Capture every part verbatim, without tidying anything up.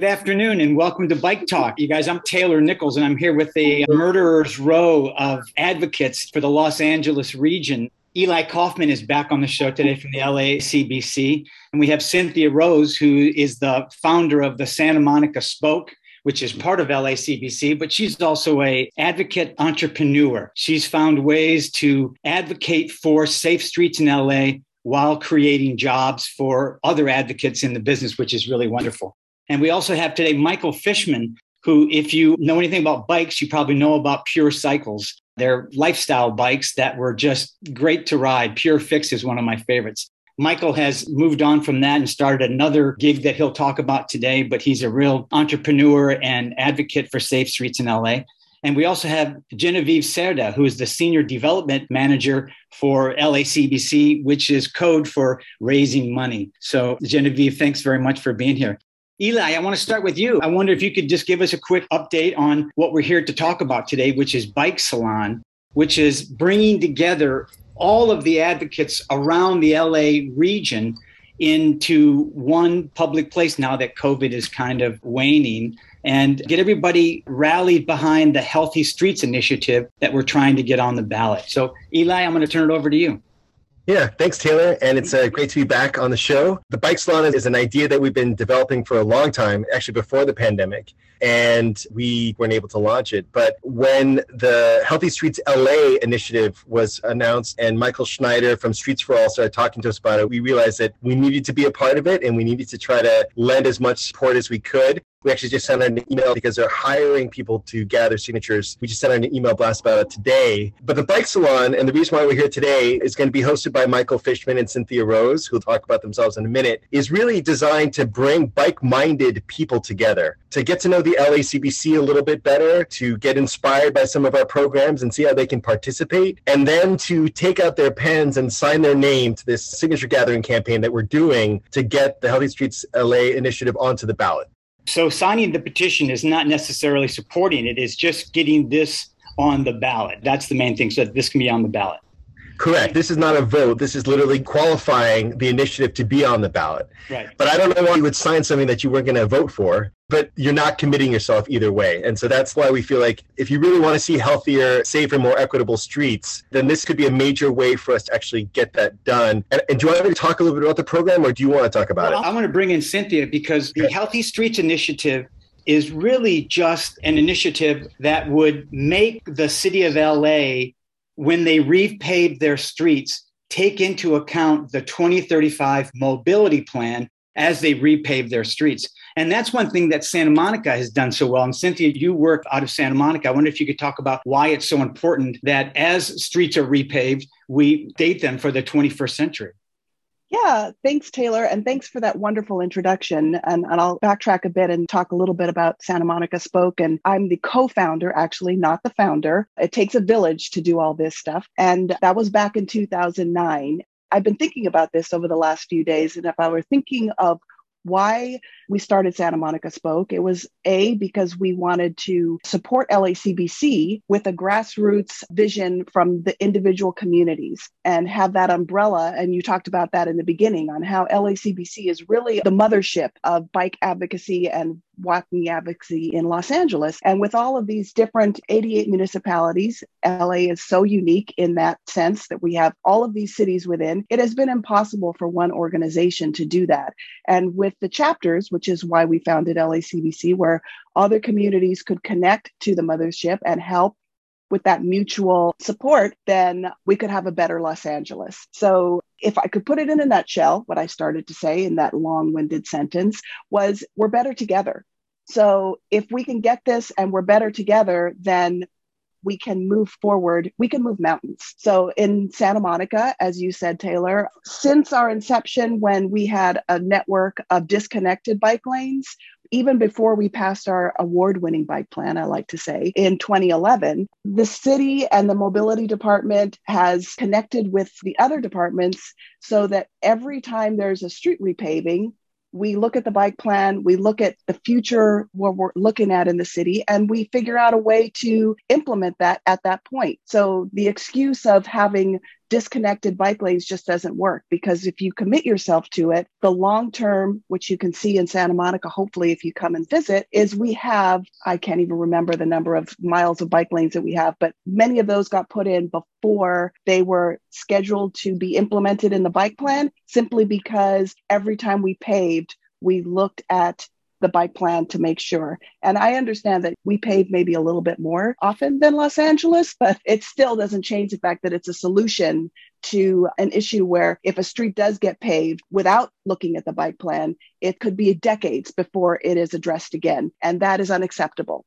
Good afternoon and welcome to Bike Talk. You guys, I'm Taylor Nichols and I'm here with the murderer's row of advocates for the Los Angeles region. Eli Kaufman is back on the show today from the L A C B C. And we have Cynthia Rose, who is the founder of the Santa Monica Spoke, which is part of L A C B C, but she's also a advocate entrepreneur. She's found ways to advocate for safe streets in L A while creating jobs for other advocates in the business, which is really wonderful. And we also have today Michael Fishman, who, if you know anything about bikes, you probably know about Pure Cycles. They're lifestyle bikes that were just great to ride. Pure Fix is one of my favorites. Michael has moved on from that and started another gig that he'll talk about today, but he's a real entrepreneur and advocate for safe streets in L A. And we also have Genevieve Cerda, who is the Senior Development Manager for L A C B C, which is code for raising money. So Genevieve, thanks very much for being here. Eli, I want to start with you. I wonder if you could just give us a quick update on what we're here to talk about today, which is Bike Salon, which is bringing together all of the advocates around the L A region into one public place now that COVID is kind of waning, and get everybody rallied behind the Healthy Streets initiative that we're trying to get on the ballot. So, Eli, I'm going to turn it over to you. Yeah, thanks, Taylor. And it's uh, great to be back on the show. The Bike Salon is an idea that we've been developing for a long time, actually before the pandemic, and we weren't able to launch it. But when the Healthy Streets L A initiative was announced and Michael Schneider from Streets for All started talking to us about it, we realized that we needed to be a part of it and we needed to try to lend as much support as we could. We actually just sent out an email because they're hiring people to gather signatures. We just sent out an email blast about it today. But the Bike Salon, and the reason why we're here today, is going to be hosted by Michael Fishman and Cynthia Rose, who'll talk about themselves in a minute, is really designed to bring bike-minded people together, to get to know the L A C B C a little bit better, to get inspired by some of our programs and see how they can participate, and then to take out their pens and sign their name to this signature gathering campaign that we're doing to get the Healthy Streets L A initiative onto the ballot. So signing the petition is not necessarily supporting it. It's just getting this on the ballot. That's the main thing, so that this can be on the ballot. Correct. This is not a vote. This is literally qualifying the initiative to be on the ballot. Right. But I don't know why you would sign something that you weren't going to vote for, but you're not committing yourself either way. And so that's why we feel like if you really want to see healthier, safer, more equitable streets, then this could be a major way for us to actually get that done. And, and do you want me to talk a little bit about the program, or do you want to talk about well, it? I want to bring in Cynthia, because the Healthy Streets Initiative is really just an initiative that would make the city of L A, when they repave their streets, take into account the twenty thirty-five mobility plan as they repave their streets. And that's one thing that Santa Monica has done so well. And Cynthia, you work out of Santa Monica. I wonder if you could talk about why it's so important that as streets are repaved, we date them for the twenty-first century. Yeah, thanks, Taylor. And thanks for that wonderful introduction. And, and I'll backtrack a bit and talk a little bit about Santa Monica Spoke. And I'm the co-founder, actually, not the founder. It takes a village to do all this stuff. And that was back in two thousand nine. I've been thinking about this over the last few days. And if I were thinking of why we started Santa Monica Spoke, it was A, because we wanted to support L A C B C with a grassroots vision from the individual communities and have that umbrella. And you talked about that in the beginning on how L A C B C is really the mothership of bike advocacy and walking advocacy in Los Angeles. And with all of these different eighty-eight municipalities, L A is so unique in that sense that we have all of these cities within. It has been impossible for one organization to do that. And with the chapters, which is why we founded L A C B C, where other communities could connect to the mothership and help with that mutual support, then we could have a better Los Angeles. So if I could put it in a nutshell, what I started to say in that long-winded sentence was, we're better together. So if we can get this and we're better together, then we can move forward. We can move mountains. So in Santa Monica, as you said, Taylor, since our inception, when we had a network of disconnected bike lanes, even before we passed our award-winning bike plan, I like to say, in twenty eleven, the city and the mobility department has connected with the other departments so that every time there's a street repaving, we look at the bike plan, we look at the future, what we're looking at in the city, and we figure out a way to implement that at that point. So the excuse of having disconnected bike lanes just doesn't work, because if you commit yourself to it, the long term, which you can see in Santa Monica, hopefully if you come and visit, is we have, I can't even remember the number of miles of bike lanes that we have, but many of those got put in before they were scheduled to be implemented in the bike plan, simply because every time we paved, we looked at the bike plan to make sure. And I understand that we pave maybe a little bit more often than Los Angeles, but it still doesn't change the fact that it's a solution to an issue where if a street does get paved without looking at the bike plan, it could be decades before it is addressed again. And that is unacceptable.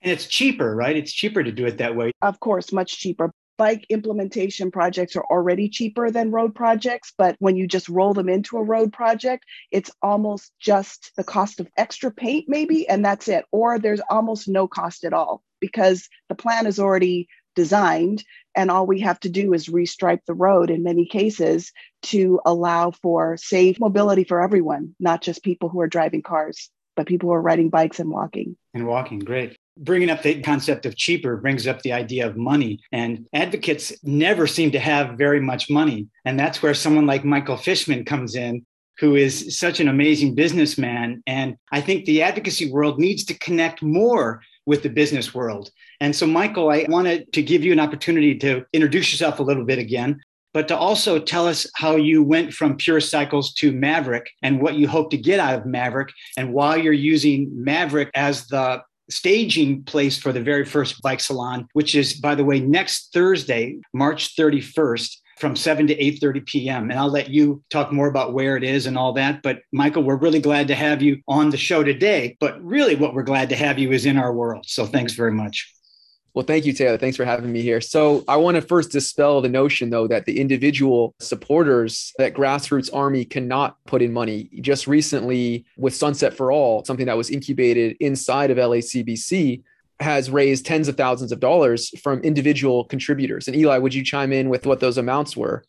And it's cheaper, right? It's cheaper to do it that way. Of course, much cheaper. Bike implementation projects are already cheaper than road projects, but when you just roll them into a road project, it's almost just the cost of extra paint maybe, and that's it. Or there's almost no cost at all because the plan is already designed and all we have to do is restripe the road in many cases to allow for safe mobility for everyone, not just people who are driving cars, but people who are riding bikes and walking. And walking, great. Bringing up the concept of cheaper brings up the idea of money, and advocates never seem to have very much money. And that's where someone like Michael Fishman comes in, who is such an amazing businessman. And I think the advocacy world needs to connect more with the business world. And so, Michael, I wanted to give you an opportunity to introduce yourself a little bit again, but to also tell us how you went from Pure Cycles to Maverick and what you hope to get out of Maverick and why you're using Maverick as the staging place for the very first Bike Salon, which is, by the way, next Thursday, March thirty-first, from seven to eight thirty p.m. And I'll let you talk more about where it is and all that. But Michael, we're really glad to have you on the show today. But really what we're glad to have you is in our world. So thanks very much. Well, thank you, Taylor. Thanks for having me here. So I want to first dispel the notion, though, that the individual supporters, that grassroots army cannot put in money. Just recently with Sunset for All, something that was incubated inside of L A C B C, has raised tens of thousands of dollars from individual contributors. And Eli, would you chime in with what those amounts were?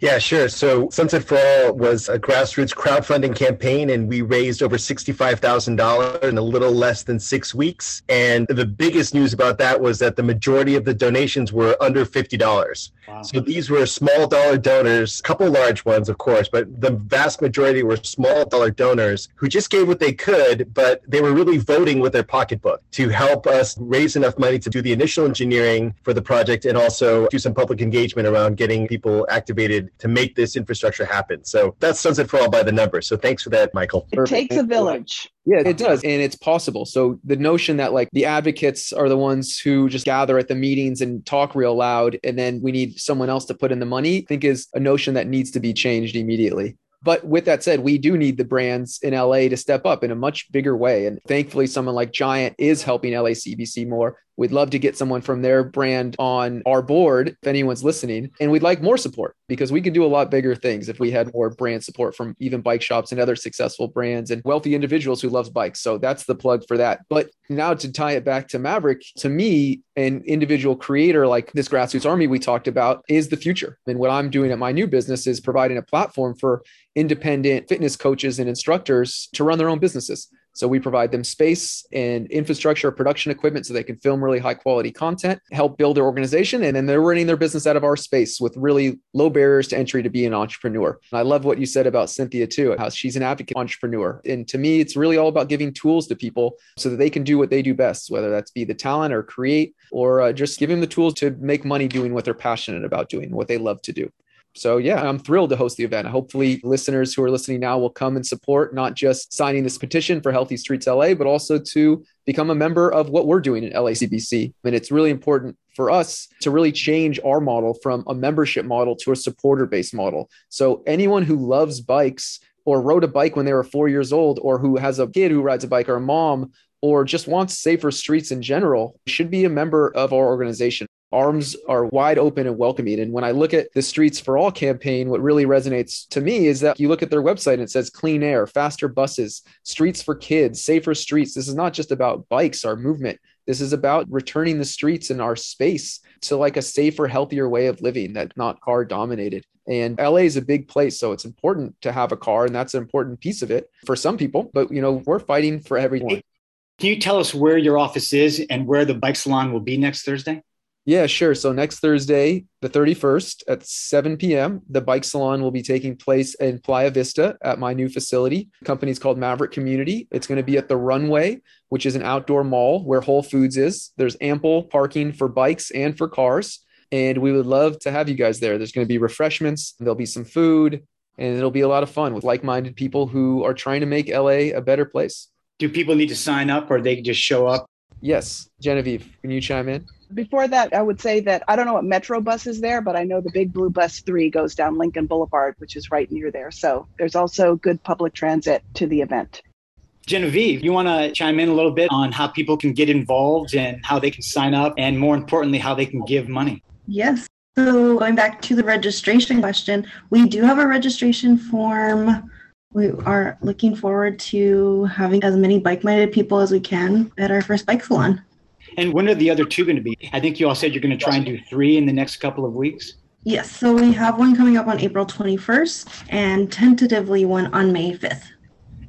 Yeah, sure. So Sunset for All was a grassroots crowdfunding campaign, and we raised over sixty-five thousand dollars in a little less than six weeks. And the biggest news about that was that the majority of the donations were under fifty dollars. Wow. So these were small dollar donors, a couple large ones, of course, but the vast majority were small dollar donors who just gave what they could, but they were really voting with their pocketbook to help us raise enough money to do the initial engineering for the project and also do some public engagement around getting people activated to make this infrastructure happen. So that's Sunset for All by the numbers. So thanks for that, Michael. It takes a village. Yeah, it does. And it's possible. So the notion that like the advocates are the ones who just gather at the meetings and talk real loud, and then we need someone else to put in the money, I think is a notion that needs to be changed immediately. But with that said, we do need the brands in L A to step up in a much bigger way. And thankfully, someone like Giant is helping L A C B C more. We'd love to get someone from their brand on our board, if anyone's listening. And we'd like more support because we could do a lot bigger things if we had more brand support from even bike shops and other successful brands and wealthy individuals who love bikes. So that's the plug for that. But now to tie it back to Maverick, to me, an individual creator like this grassroots army we talked about is the future. And what I'm doing at my new business is providing a platform for independent fitness coaches and instructors to run their own businesses. So we provide them space and infrastructure, production equipment, so they can film really high quality content, help build their organization. And then they're running their business out of our space with really low barriers to entry to be an entrepreneur. And I love what you said about Cynthia too, how she's an advocate entrepreneur. And to me, it's really all about giving tools to people so that they can do what they do best, whether that's be the talent or create, or uh, just give them the tools to make money doing what they're passionate about doing, what they love to do. So yeah, I'm thrilled to host the event. Hopefully listeners who are listening now will come and support, not just signing this petition for Healthy Streets L A, but also to become a member of what we're doing in L A C B C. And it's really important for us to really change our model from a membership model to a supporter-based model. So anyone who loves bikes or rode a bike when they were four years old, or who has a kid who rides a bike or a mom, or just wants safer streets in general, should be a member of our organization. Arms are wide open and welcoming. And when I look at the Streets for All campaign, what really resonates to me is that you look at their website and it says clean air, faster buses, streets for kids, safer streets. This is not just about bikes, our movement. This is about returning the streets and our space to like a safer, healthier way of living that's not car dominated. And L A is a big place, so it's important to have a car. And that's an important piece of it for some people. But, you know, we're fighting for everyone. Can you tell us where your office is and where the Bike Salon will be next Thursday? Yeah, sure. So next Thursday, the thirty-first at seven p.m., the Bike Salon will be taking place in Playa Vista at my new facility. The company's called Maverick Community. It's going to be at the Runway, which is an outdoor mall where Whole Foods is. There's ample parking for bikes and for cars, and we would love to have you guys there. There's going to be refreshments. There'll be some food, and it'll be a lot of fun with like-minded people who are trying to make L A a better place. Do people need to sign up, or they can just show up? Yes. Genevieve, can you chime in? Before that, I would say that I don't know what Metro bus is there, but I know the Big Blue Bus three goes down Lincoln Boulevard, which is right near there. So there's also good public transit to the event. Genevieve, you want to chime in a little bit on how people can get involved and how they can sign up, and more importantly, how they can give money? Yes. So going back to the registration question, we do have a registration form. We are looking forward to having as many bike-minded people as we can at our first Bike Salon. And when are the other two going to be? I think you all said you're going to try and do three in the next couple of weeks. Yes. So we have one coming up on April twenty-first and tentatively one on May fifth.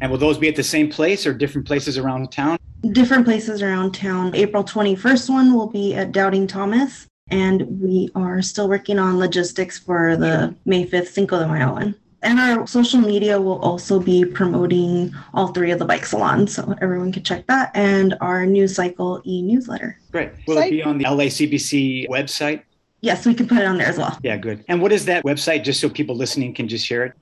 And will those be at the same place or different places around town? Different places around town. April twenty-first one will be at Doubting Thomas. And we are still working on logistics for the May fifth Cinco de Mayo one. And our social media will also be promoting all three of the bike salons, so everyone can check that, and our News Cycle e-newsletter. Great. Will it be on the L A C B C website? Yes, we can put it on there as well. Yeah, good. And what is that website, just so people listening can just share it?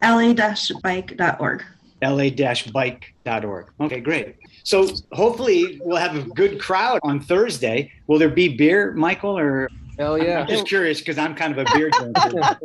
L A dash bike dot org. L A dash bike dot org. Okay, great. So hopefully we'll have a good crowd on Thursday. Will there be beer, Michael, or... Hell yeah. I'm just curious because I'm kind of a beer drinker.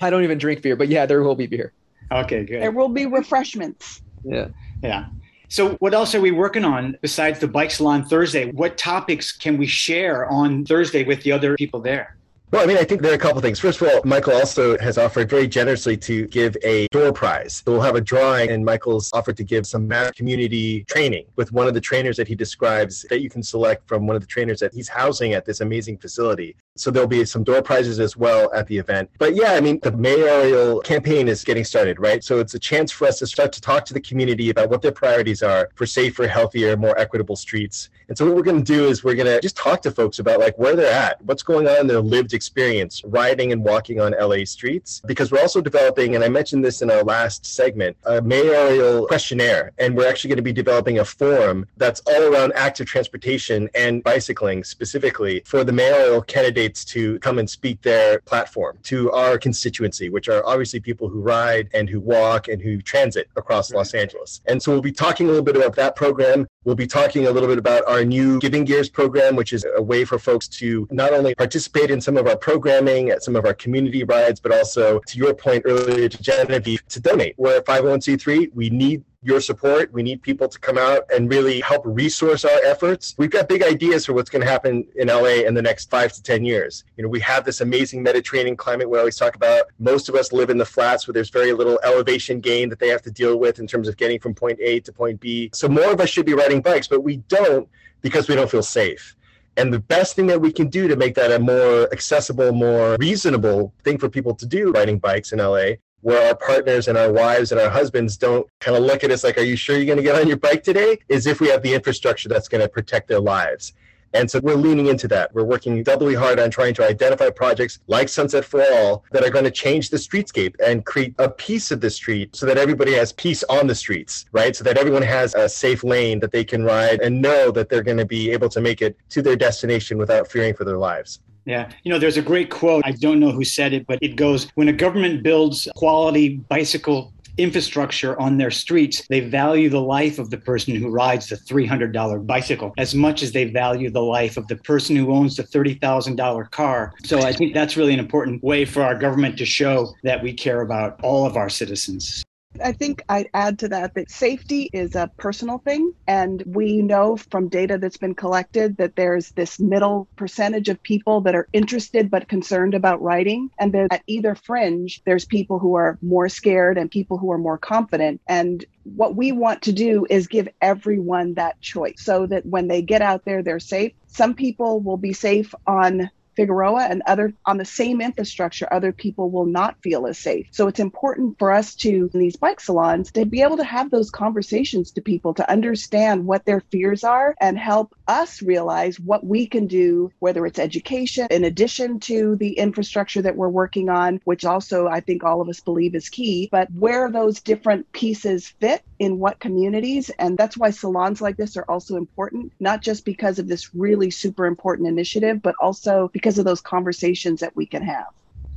I don't even drink beer, but yeah, there will be beer. Okay, good. There will be refreshments. Yeah. Yeah. So what else are we working on besides the Bike Salon Thursday? What topics can we share on Thursday with the other people there? Well, I mean, I think there are a couple of things. First of all, Michael also has offered very generously to give a door prize. So we'll have a drawing, and Michael's offered to give some Maverick Community training with one of the trainers that he describes that you can select from one of the trainers that he's housing at this amazing facility. So there'll be some door prizes as well at the event. But yeah, I mean, the mayoral campaign is getting started, right? So it's a chance for us to start to talk to the community about what their priorities are for safer, healthier, more equitable streets. And so what we're going to do is we're going to just talk to folks about like where they're at, what's going on in their lived experience, riding and walking on L A streets, because we're also developing, and I mentioned this in our last segment, a mayoral questionnaire. And we're actually going to be developing a form that's all around active transportation and bicycling specifically for the mayoral candidates to come and speak their platform to our constituency, which are obviously people who ride and who walk and who transit across Los Angeles. And so we'll be talking a little bit about that program. We'll be talking a little bit about our new Giving Gears program, which is a way for folks to not only participate in some of our programming at some of our community rides, but also, to your point earlier, to Genevieve, to donate. We're a five oh one c three. We need your support. We need people to come out and really help resource our efforts. We've got big ideas for what's going to happen in L A in the next five to ten years. You know, we have this amazing Mediterranean climate we always talk about. Most of us live in the flats where there's very little elevation gain that they have to deal with in terms of getting from point A to point B. So more of us should be riding bikes, but we don't because we don't feel safe. And the best thing that we can do to make that a more accessible, more reasonable thing for people to do riding bikes in L A, where our partners and our wives and our husbands don't kind of look at us like, are you sure you're going to get on your bike today? Is if we have the infrastructure that's going to protect their lives. And so we're leaning into that. We're working doubly hard on trying to identify projects like Sunset for All that are going to change the streetscape and create a piece of the street so that everybody has peace on the streets, right? So that everyone has a safe lane that they can ride and know that they're going to be able to make it to their destination without fearing for their lives. Yeah. You know, there's a great quote. I don't know who said it, but it goes, when a government builds quality bicycle infrastructure on their streets, they value the life of the person who rides the three hundred dollars bicycle as much as they value the life of the person who owns the thirty thousand dollars car. So I think that's really an important way for our government to show that we care about all of our citizens. I think I'd add to that that safety is a personal thing, and we know from data that's been collected that there's this middle percentage of people that are interested but concerned about riding, and then at either fringe, there's people who are more scared and people who are more confident. And what we want to do is give everyone that choice so that when they get out there, they're safe. Some people will be safe on Figueroa and other on the same infrastructure, other people will not feel as safe. So it's important for us to, in these bike salons, to be able to have those conversations to people, to understand what their fears are and help us realize what we can do, whether it's education, in addition to the infrastructure that we're working on, which also I think all of us believe is key, but where those different pieces fit in what communities. And that's why salons like this are also important, not just because of this really super important initiative, but also because of those conversations that we can have.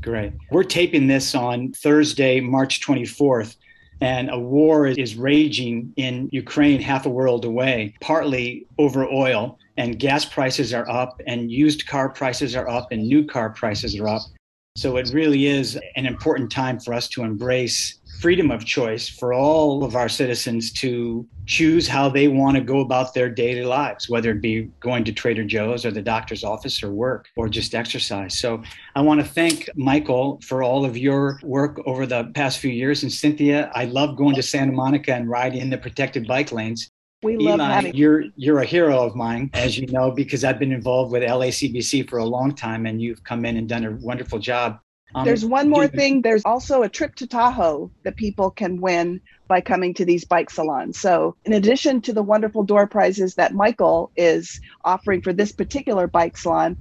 Great. We're taping this on Thursday, March twenty-fourth, and a war is raging in Ukraine, half a world away, partly over oil, and gas prices are up, and used car prices are up, and new car prices are up. So it really is an important time for us to embrace freedom of choice for all of our citizens to choose how they want to go about their daily lives, whether it be going to Trader Joe's or the doctor's office or work or just exercise. So I want to thank Michael for all of your work over the past few years. And Cynthia, I love going to Santa Monica and riding in the protected bike lanes. We love Eli, having- you're you're a hero of mine, as you know, because I've been involved with L A C B C for a long time, and you've come in and done a wonderful job. Um, There's one more thing. There's also a trip to Tahoe that people can win by coming to these bike salons. So in addition to the wonderful door prizes that Michael is offering for this particular bike salon,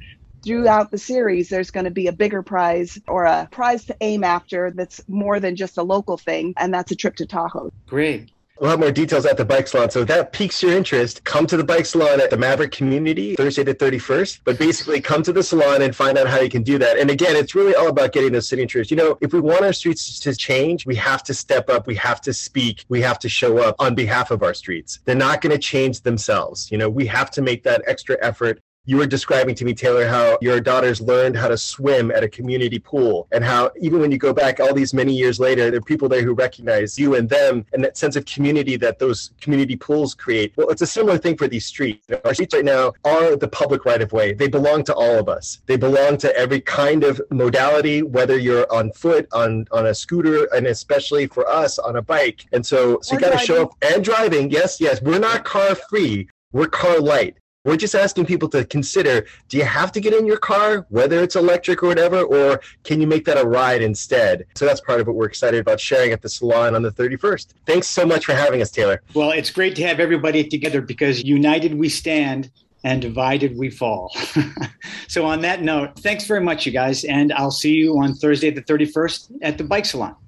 throughout the series, there's going to be a bigger prize or a prize to aim after that's more than just a local thing, and that's a trip to Tahoe. Great. We'll have more details at the Bike Salon. So if that piques your interest, come to the Bike Salon at the Maverick Community, Thursday the thirty-first. But basically, come to the salon and find out how you can do that. And again, it's really all about getting those signatures. You know, if we want our streets to change, we have to step up. We have to speak. We have to show up on behalf of our streets. They're not going to change themselves. You know, we have to make that extra effort. You were describing to me, Taylor, how your daughters learned how to swim at a community pool, and how even when you go back all these many years later, there are people there who recognize you and them, and that sense of community that those community pools create. Well, it's a similar thing for these streets. Our streets right now are the public right-of-way. They belong to all of us. They belong to every kind of modality, whether you're on foot, on, on a scooter, and especially for us, on a bike. And so, so you got to show up. And driving, yes, yes. We're not car-free. We're car-light. We're just asking people to consider, do you have to get in your car, whether it's electric or whatever, or can you make that a ride instead? So that's part of what we're excited about sharing at the salon on the thirty-first. Thanks so much for having us, Taylor. Well, it's great to have everybody together, because united we stand and divided we fall. So on that note, thanks very much, you guys. And I'll see you on Thursday the thirty-first at the Bike Salon.